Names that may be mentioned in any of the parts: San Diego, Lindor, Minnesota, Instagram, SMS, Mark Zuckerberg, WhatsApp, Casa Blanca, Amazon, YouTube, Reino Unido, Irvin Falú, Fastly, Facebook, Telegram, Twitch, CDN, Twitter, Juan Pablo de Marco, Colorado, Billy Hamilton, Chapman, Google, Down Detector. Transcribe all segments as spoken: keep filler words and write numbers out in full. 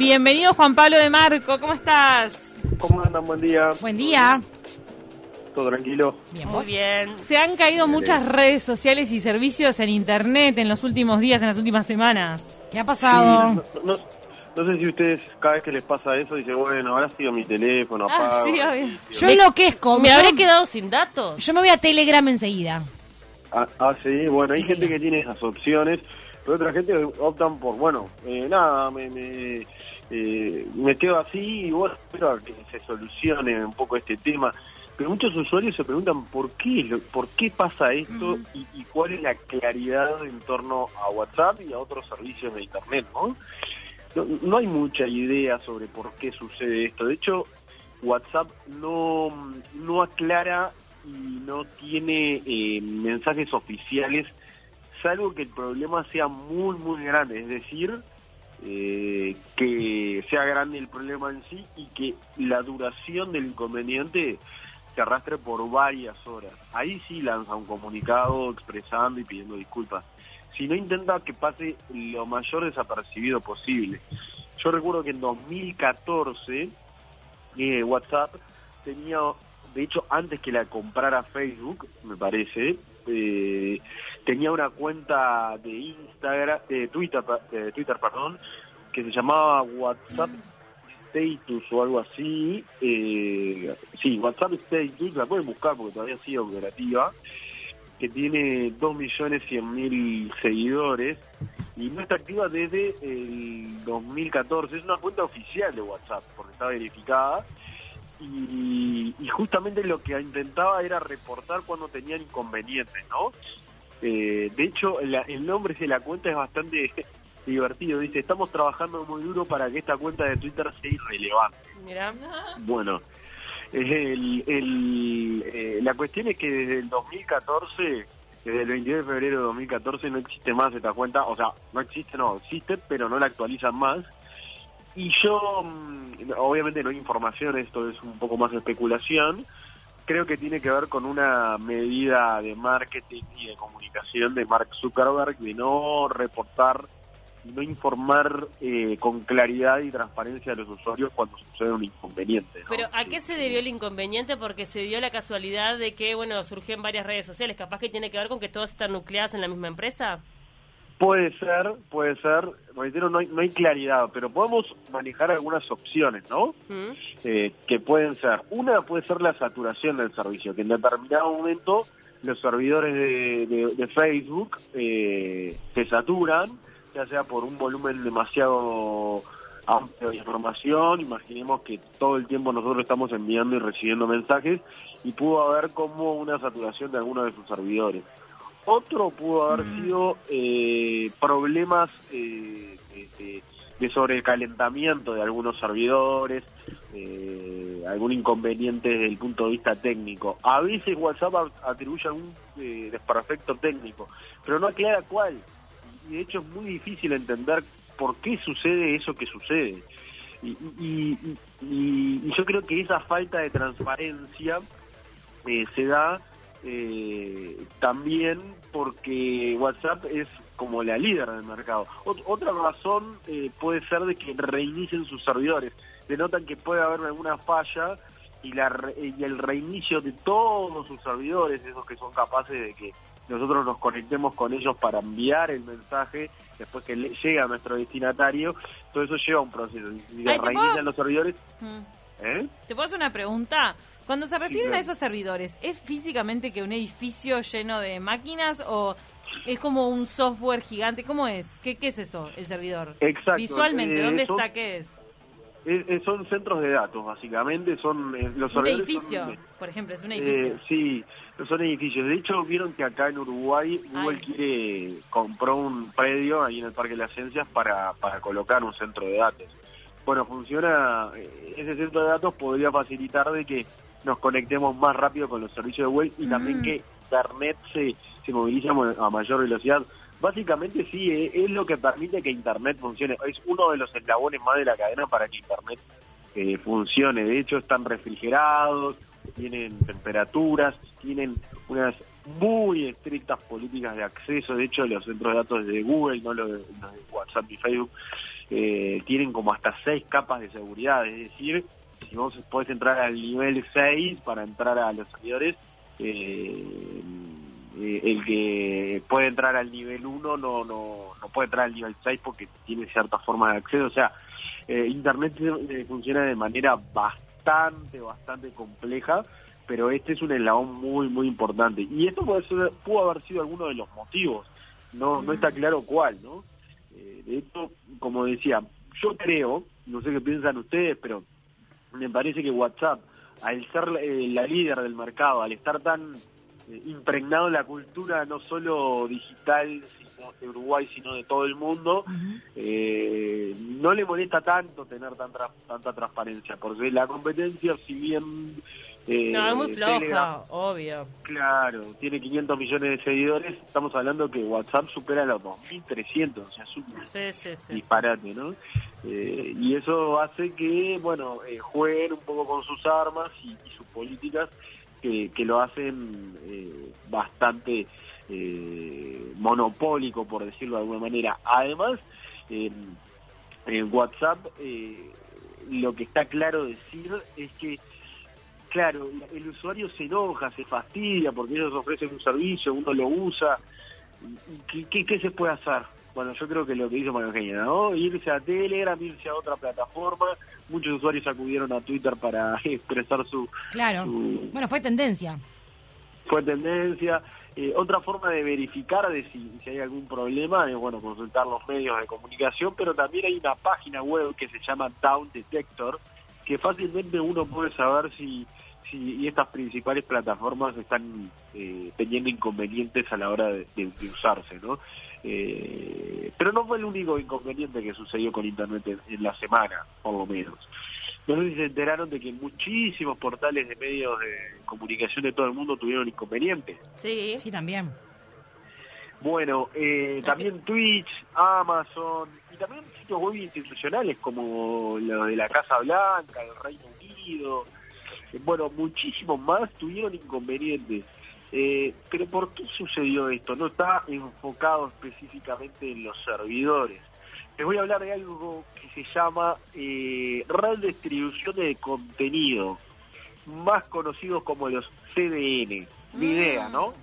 Bienvenido, Juan Pablo de Marco, ¿cómo estás? ¿Cómo andan? Buen día. Buen día. Todo tranquilo. Bien, muy bien. Se han caído muchas redes sociales y servicios en internet en los últimos días, en las últimas semanas. ¿Qué ha pasado? Sí, no, no, no sé si ustedes cada vez que les pasa eso dicen, bueno, ahora sigo mi teléfono, apago. Ah, sí, a ver. Yo enloquezco. Me, me habré quedado sin datos. Yo me voy a Telegram enseguida. Ah, ah sí, bueno, hay sí. gente que tiene esas opciones, pero otra gente optan por, bueno, eh, nada, me... me... Eh, me quedo así y bueno, espero que se solucione un poco este tema. Pero muchos usuarios se preguntan por qué, por qué pasa esto uh-huh. y, y cuál es la claridad en torno a WhatsApp y a otros servicios de Internet, ¿no? No, no hay mucha idea sobre por qué sucede esto. De hecho, WhatsApp no, no aclara y no tiene eh, mensajes oficiales, salvo que el problema sea muy, muy grande. Es decir... Eh, que sea grande el problema en sí y que la duración del inconveniente se arrastre por varias horas. Ahí sí lanza un comunicado expresando y pidiendo disculpas. Si no, intenta que pase lo mayor desapercibido posible. Yo recuerdo que en dos mil catorce eh, WhatsApp tenía, de hecho antes que la comprara Facebook, me parece, Eh, tenía una cuenta de Instagram, de eh, Twitter, eh, Twitter, perdón, que se llamaba WhatsApp Status o algo así. Eh, sí, WhatsApp Status, la pueden buscar porque todavía sigue operativa, que tiene dos millones cien mil seguidores y no está activa desde el dos mil catorce. Es una cuenta oficial de WhatsApp porque está verificada. Y, y justamente lo que intentaba era reportar cuando tenían inconvenientes, ¿no? Eh, de hecho, la, el nombre de la cuenta es bastante divertido. Dice, estamos trabajando muy duro para que esta cuenta de Twitter sea irrelevante. Mirá. Bueno, el, el, eh, la cuestión es que desde el dos mil catorce, desde el veintidós de febrero de dos mil catorce, no existe más esta cuenta. O sea, no existe, no, existe, pero no la actualizan más. Y yo, obviamente no hay información, esto es un poco más especulación, creo que tiene que ver con una medida de marketing y de comunicación de Mark Zuckerberg de no reportar, no informar eh, con claridad y transparencia a los usuarios cuando sucede un inconveniente, ¿no? Pero ¿a qué se debió el inconveniente? Porque se dio la casualidad de que, bueno, surgió en varias redes sociales, capaz que tiene que ver con que todas están nucleadas en la misma empresa. Puede ser, puede ser, reitero, no hay, no hay claridad, pero podemos manejar algunas opciones, ¿no? Mm. Eh, que pueden ser, una puede ser la saturación del servicio, que en determinado momento los servidores de, de, de Facebook eh, se saturan, ya sea por un volumen demasiado amplio de información, imaginemos que todo el tiempo nosotros estamos enviando y recibiendo mensajes, y pudo haber como una saturación de alguno de sus servidores. Otro pudo haber sido eh, problemas eh, de, de sobrecalentamiento de algunos servidores, eh, algún inconveniente desde el punto de vista técnico. A veces WhatsApp atribuye algún eh, desperfecto técnico, pero no aclara cuál. Y de hecho es muy difícil entender por qué sucede eso que sucede. Y, y, y, y yo creo que esa falta de transparencia eh, se da... Eh, también porque WhatsApp es como la líder del mercado. Ot- otra razón eh, puede ser de que reinicien sus servidores. Denotan que puede haber alguna falla y, la re- y el reinicio de todos sus servidores, esos que son capaces de que nosotros nos conectemos con ellos para enviar el mensaje después que le- llega a nuestro destinatario. Todo eso lleva a un proceso. Si se reinician los servidores... Mm. ¿Eh? ¿Te puedo hacer una pregunta? Cuando se refieren a esos servidores, ¿es físicamente que un edificio lleno de máquinas o es como un software gigante? ¿Cómo es? ¿Qué, qué es eso, el servidor? Exacto. Visualmente, eh, ¿dónde son, está? ¿Qué es? Eh, son centros de datos, básicamente. Son eh, los ¿Un edificio, son, por ejemplo? ¿Es un edificio? Eh, sí, son edificios. De hecho, vieron que acá en Uruguay Google quiere, compró un predio ahí en el Parque de las Ciencias para, para colocar un centro de datos. Bueno, funciona, ese centro de datos podría facilitar de que nos conectemos más rápido con los servicios de web y mm. también que Internet se, se movilice a mayor velocidad. Básicamente sí, es, es lo que permite que Internet funcione. Es uno de los eslabones más de la cadena para que Internet eh, funcione. De hecho, están refrigerados, tienen temperaturas, tienen unas muy estrictas políticas de acceso. De hecho, los centros de datos de Google, no los de, los de WhatsApp y Facebook, eh, tienen como hasta seis capas de seguridad, es decir, si vos podés entrar al nivel seis para entrar a los servidores, eh, el que puede entrar al nivel uno no, no, no puede entrar al nivel seis porque tiene cierta forma de acceso. O sea, eh, Internet funciona de manera bastante, bastante compleja, pero este es un eslabón muy, muy importante. Y esto puede ser, pudo haber sido alguno de los motivos, no, no está claro cuál, ¿no? Eh, de hecho, como decía, yo creo, no sé qué piensan ustedes, pero me parece que WhatsApp, al ser eh, la líder del mercado, al estar tan eh, impregnado en la cultura, no solo digital sino de Uruguay, sino de todo el mundo, uh-huh. eh, no le molesta tanto tener tan tra- tanta transparencia, porque la competencia, si bien... Eh, no, es muy floja, Telegram, obvio. Claro, tiene quinientos millones de seguidores, estamos hablando que WhatsApp supera los dos mil trescientos, o sea, es un sí, sí, sí, disparate, ¿no? Eh, y eso hace que, bueno, eh, jueguen un poco con sus armas y, y sus políticas que, que lo hacen eh, bastante eh, monopólico, por decirlo de alguna manera. Además, eh, en WhatsApp eh, lo que está claro decir es que claro, el usuario se enoja, se fastidia, porque ellos ofrecen un servicio, uno lo usa. ¿Qué, qué, qué se puede hacer? Bueno, yo creo que lo que hizo Mario Eugenia, ¿no? Irse a Telegram, irse a otra plataforma. Muchos usuarios acudieron a Twitter para expresar su... Claro. Su, bueno, fue tendencia. Fue tendencia. Eh, otra forma de verificar de si, si hay algún problema es, bueno, consultar los medios de comunicación, pero también hay una página web que se llama Down Detector, que fácilmente uno puede saber si, si estas principales plataformas están eh, teniendo inconvenientes a la hora de, de, de usarse, ¿no? Eh, pero no fue el único inconveniente que sucedió con Internet en, en la semana, por lo menos. No sé si se enteraron de que muchísimos portales de medios de comunicación de todo el mundo tuvieron inconvenientes. Sí, sí, también. Bueno, eh, también Twitch, Amazon y también sitios web institucionales como los de la Casa Blanca, el Reino Unido, eh, bueno, muchísimos más tuvieron inconvenientes. Eh, pero ¿por qué sucedió esto? No está enfocado específicamente en los servidores. Les voy a hablar de algo que se llama eh, redistribución de contenido, más conocidos como los C D N. Ni idea, ¿no?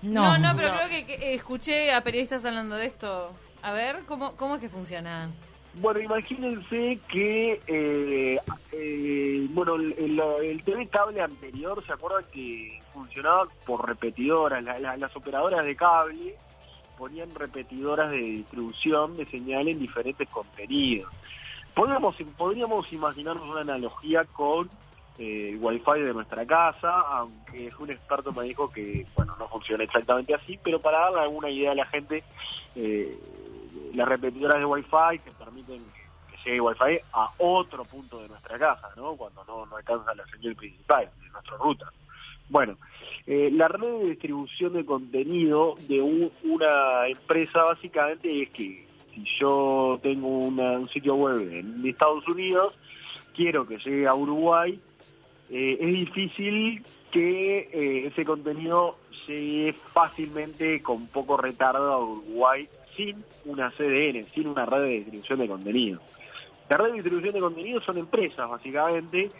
No, no, no, pero no. Creo que, que escuché a periodistas hablando de esto. A ver, ¿cómo, cómo es que funciona? Bueno, imagínense que, eh, eh, bueno, el, el, el T V cable anterior, ¿se acuerdan que funcionaba por repetidoras? La, la, las operadoras de cable ponían repetidoras de distribución de señal en diferentes contenidos. Podríamos, podríamos imaginarnos una analogía con... Eh, el wifi de nuestra casa, aunque un experto me dijo que, bueno, no funciona exactamente así, pero para darle alguna idea a la gente, eh, las repetidoras de wifi que permiten que llegue wifi a otro punto de nuestra casa, ¿no? Cuando no, no alcanza la señal principal de nuestra ruta. Bueno, eh, la red de distribución de contenido de un, una empresa básicamente es que si yo tengo una, un sitio web en Estados Unidos, quiero que llegue a Uruguay, Eh, es difícil que eh, ese contenido llegue fácilmente con poco retardo a Uruguay sin una C D N, sin una red de distribución de contenido. La red de distribución de contenido son empresas, básicamente,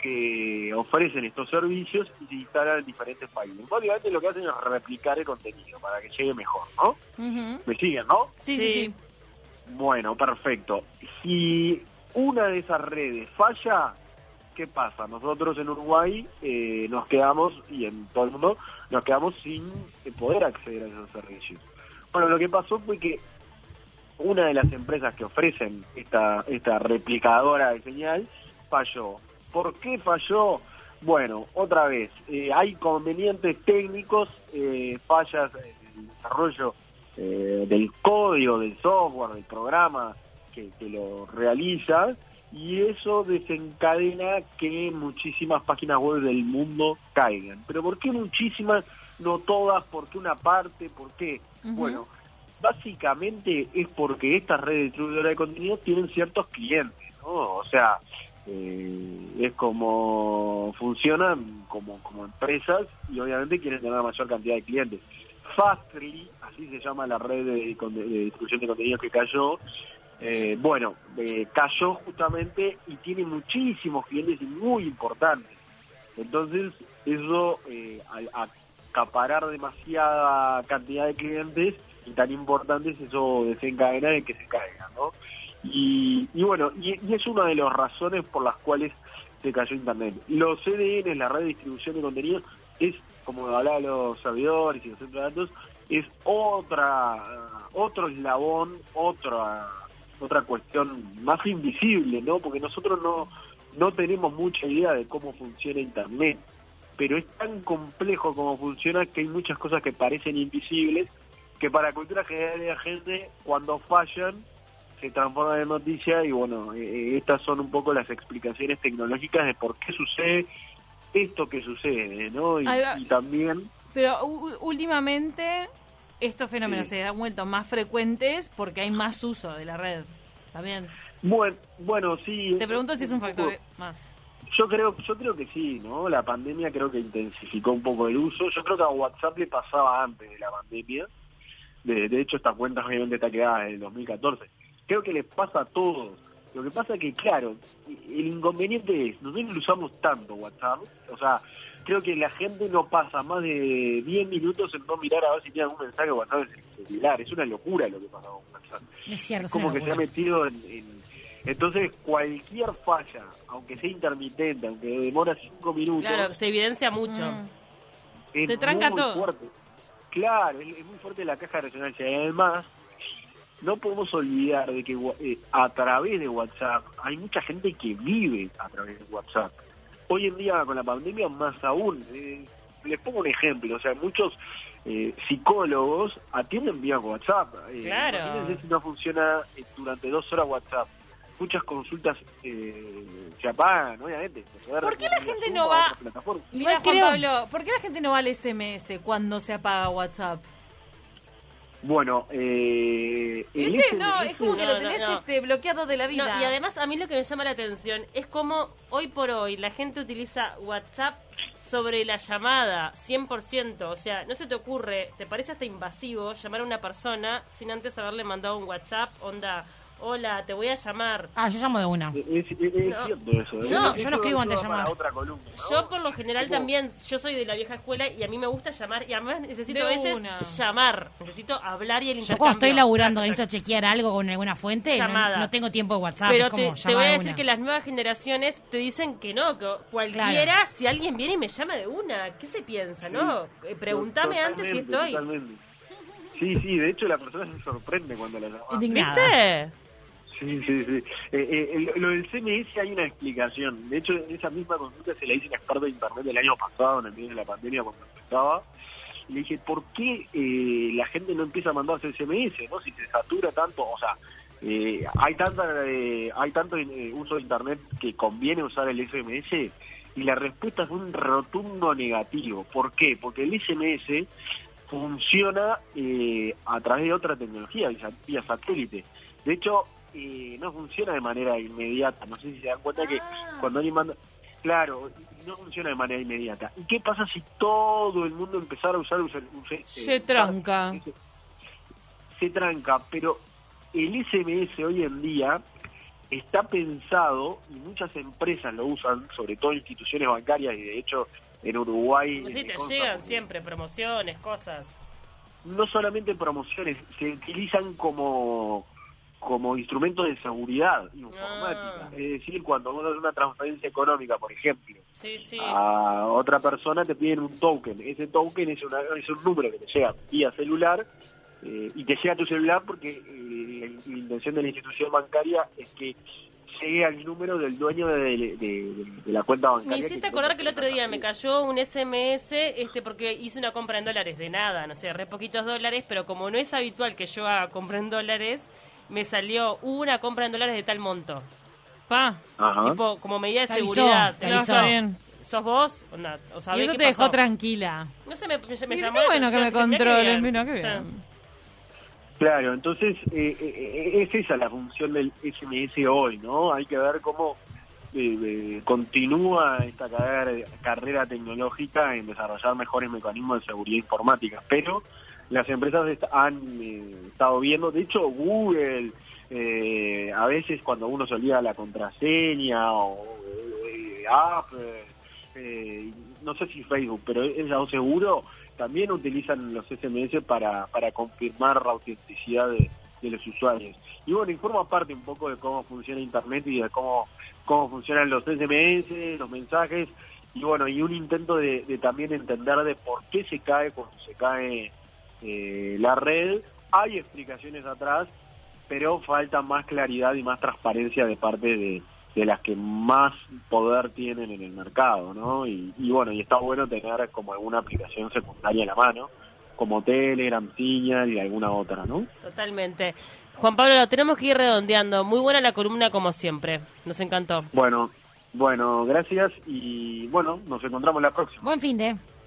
que ofrecen estos servicios y se instalan en diferentes países. Básicamente lo que hacen es replicar el contenido para que llegue mejor, ¿no? Uh-huh. ¿Me siguen, no? Sí, sí, sí. Bueno, perfecto. Si una de esas redes falla... ¿Qué pasa? Nosotros en Uruguay eh, nos quedamos, y en todo el mundo, nos quedamos sin poder acceder a esos servicios. Bueno, lo que pasó fue que una de las empresas que ofrecen esta, esta replicadora de señal falló. ¿Por qué falló? Bueno, otra vez, eh, hay inconvenientes técnicos, eh, fallas en el desarrollo eh, del código, del software, del programa que, que lo realiza, y eso desencadena que muchísimas páginas web del mundo caigan. ¿Pero por qué muchísimas? No todas, ¿por qué una parte? ¿Por qué? Uh-huh. Bueno, básicamente es porque estas redes distribuidoras de contenidos tienen ciertos clientes, ¿no? O sea, eh, es como funcionan como, como empresas y obviamente quieren tener la mayor cantidad de clientes. Fastly, así se llama la red de, de, de distribución de contenidos que cayó, Eh, bueno, eh, cayó justamente y tiene muchísimos clientes muy importantes. Entonces, eso, eh, al acaparar demasiada cantidad de clientes y tan importantes, eso desencadena de que se caiga, ¿no? Y, y bueno, y, y es una de las razones por las cuales se cayó Internet. Los C D N, la red de distribución de contenido, es, como hablaba los servidores y los centros de datos, es otra otro eslabón, otra otra cuestión más invisible, ¿no? Porque nosotros no no tenemos mucha idea de cómo funciona Internet, pero es tan complejo como funciona que hay muchas cosas que parecen invisibles, que para cultura general de la gente, cuando fallan, se transforman en noticia. Y bueno, eh, estas son un poco las explicaciones tecnológicas de por qué sucede esto que sucede, ¿no? Y, y también... Pero u- últimamente estos fenómenos sí. se han vuelto más frecuentes porque hay más uso de la red también. Bueno, bueno, sí. Te pregunto si es un factor poco, más. Yo creo, yo creo que sí, ¿no? La pandemia creo que intensificó un poco el uso. Yo creo que a WhatsApp le pasaba antes de la pandemia. De, de hecho, esta cuenta obviamente está quedada en el dos mil catorce. Creo que les pasa a todos. Lo que pasa es que, claro, el inconveniente es, nosotros no usamos tanto WhatsApp. O sea, creo que la gente no pasa más de diez minutos en no mirar a ver si tiene algún mensaje o WhatsApp en el celular. Es una locura lo que pasa con WhatsApp. Es cierto, es como que se ha metido en, en... Entonces, cualquier falla, aunque sea intermitente, aunque demora cinco minutos... Claro, se evidencia mucho. Mm. Te tranca todo. Fuerte. Claro, es, es muy fuerte la caja de resonancia. Y además... no podemos olvidar de que eh, a través de WhatsApp hay mucha gente que vive a través de WhatsApp. Hoy en día con la pandemia más aún. Eh, les pongo un ejemplo, o sea, muchos eh, psicólogos atienden vía WhatsApp. Eh, claro. Imagínense si no funciona eh, durante dos horas WhatsApp. Muchas consultas eh, se apagan, obviamente. ¿Por qué la gente no va? Mira, Juan Pablo, ¿por qué la gente no va al S M S cuando se apaga WhatsApp? Bueno, eh... Este, no, es como que no, lo tenés no, no. Este, bloqueado de la vida. No, y además a mí lo que me llama la atención es cómo hoy por hoy la gente utiliza WhatsApp sobre la llamada, cien por ciento. O sea, no se te ocurre, te parece hasta invasivo llamar a una persona sin antes haberle mandado un WhatsApp, onda... Hola, te voy a llamar. Ah, yo llamo de una. Es, es, es no. cierto eso. ¿Eh? No, eso yo no escribo antes de llamar. Otra columna, ¿no? Yo por lo general ¿Cómo? también, yo soy de la vieja escuela y a mí me gusta llamar y además necesito a veces llamar. Necesito hablar y el intercambio. Yo cuando estoy laburando, necesito chequear algo con alguna fuente, llamada. No, no tengo tiempo de WhatsApp. Pero te, te voy a decir que las nuevas generaciones te dicen que no, que cualquiera, claro. Si alguien viene y me llama de una, ¿qué se piensa, no? Sí. Preguntame totalmente, antes si estoy. Totalmente. Sí, sí, de hecho la persona se sorprende cuando la llama. ¿Indignada? Sí, sí, sí. Eh, eh, lo del C M S hay una explicación. De hecho, esa misma consulta se la hice a un experto de Internet del año pasado, en el medio de la pandemia, cuando empezaba. Y le dije, ¿por qué eh, la gente no empieza a mandarse S M S, no? Si se satura tanto, o sea, eh, hay, tanta, eh, hay tanto eh, uso de Internet que conviene usar el S M S. Y la respuesta fue un rotundo negativo. ¿Por qué? Porque el S M S funciona eh, a través de otra tecnología, vía satélite. De hecho... Eh, no funciona de manera inmediata. No sé si se dan cuenta ah. que cuando alguien manda... Claro, no funciona de manera inmediata. ¿Y qué pasa si todo el mundo empezara a usar... usar, usar se eh, tranca. Se, se tranca, pero el S M S hoy en día está pensado, y muchas empresas lo usan, sobre todo instituciones bancarias, y de hecho en Uruguay... Pues sí, te llegan siempre promociones, cosas. No solamente promociones, se utilizan como... como instrumento de seguridad informática. Ah. Es decir, cuando uno hace una transferencia económica, por ejemplo, sí, sí. a otra persona te piden un token. Ese token es, una, es un número que te llega vía celular eh, y te llega a tu celular porque eh, la, la intención de la institución bancaria es que llegue al número del dueño de, de, de, de la cuenta bancaria. Me hiciste acordar que el otro día me cayó un S M S este porque hice una compra en dólares de nada, no sé, re poquitos dólares, pero como no es habitual que yo haga compra en dólares... Me salió una compra en dólares de tal monto. Pa, Ajá. tipo, como medida de seguridad. Te avisó, te avisó. ¿Sos vos? O no, o sabés y eso qué te pasó. Dejó tranquila. No sé, me, me, me y llamó. Qué bueno que me controles, mira qué bien. O sea. Claro, entonces, eh, eh, es esa la función del S M S hoy, ¿no? Hay que ver cómo eh, eh, continúa esta carrera, carrera tecnológica en desarrollar mejores mecanismos de seguridad informática, pero... las empresas han eh, estado viendo, de hecho Google, eh, a veces cuando uno se olvida la contraseña o eh, Apple, eh, no sé si Facebook, pero es algo seguro, también utilizan los S M S para, para confirmar la autenticidad de, de los usuarios. Y bueno, y forma parte un poco de cómo funciona Internet y de cómo, cómo funcionan los S M S, los mensajes, y bueno, y un intento de, de también entender de por qué se cae cuando se cae eh, la red. Hay explicaciones atrás, pero falta más claridad y más transparencia de parte de, de las que más poder tienen en el mercado, ¿no? Y, y bueno, y está bueno tener como alguna aplicación secundaria a la mano, como Telegram, Signal y alguna otra, ¿no? Totalmente. Juan Pablo, lo tenemos que ir redondeando. Muy buena la columna, como siempre. Nos encantó. Bueno, bueno, gracias y bueno, nos encontramos la próxima. Buen fin de...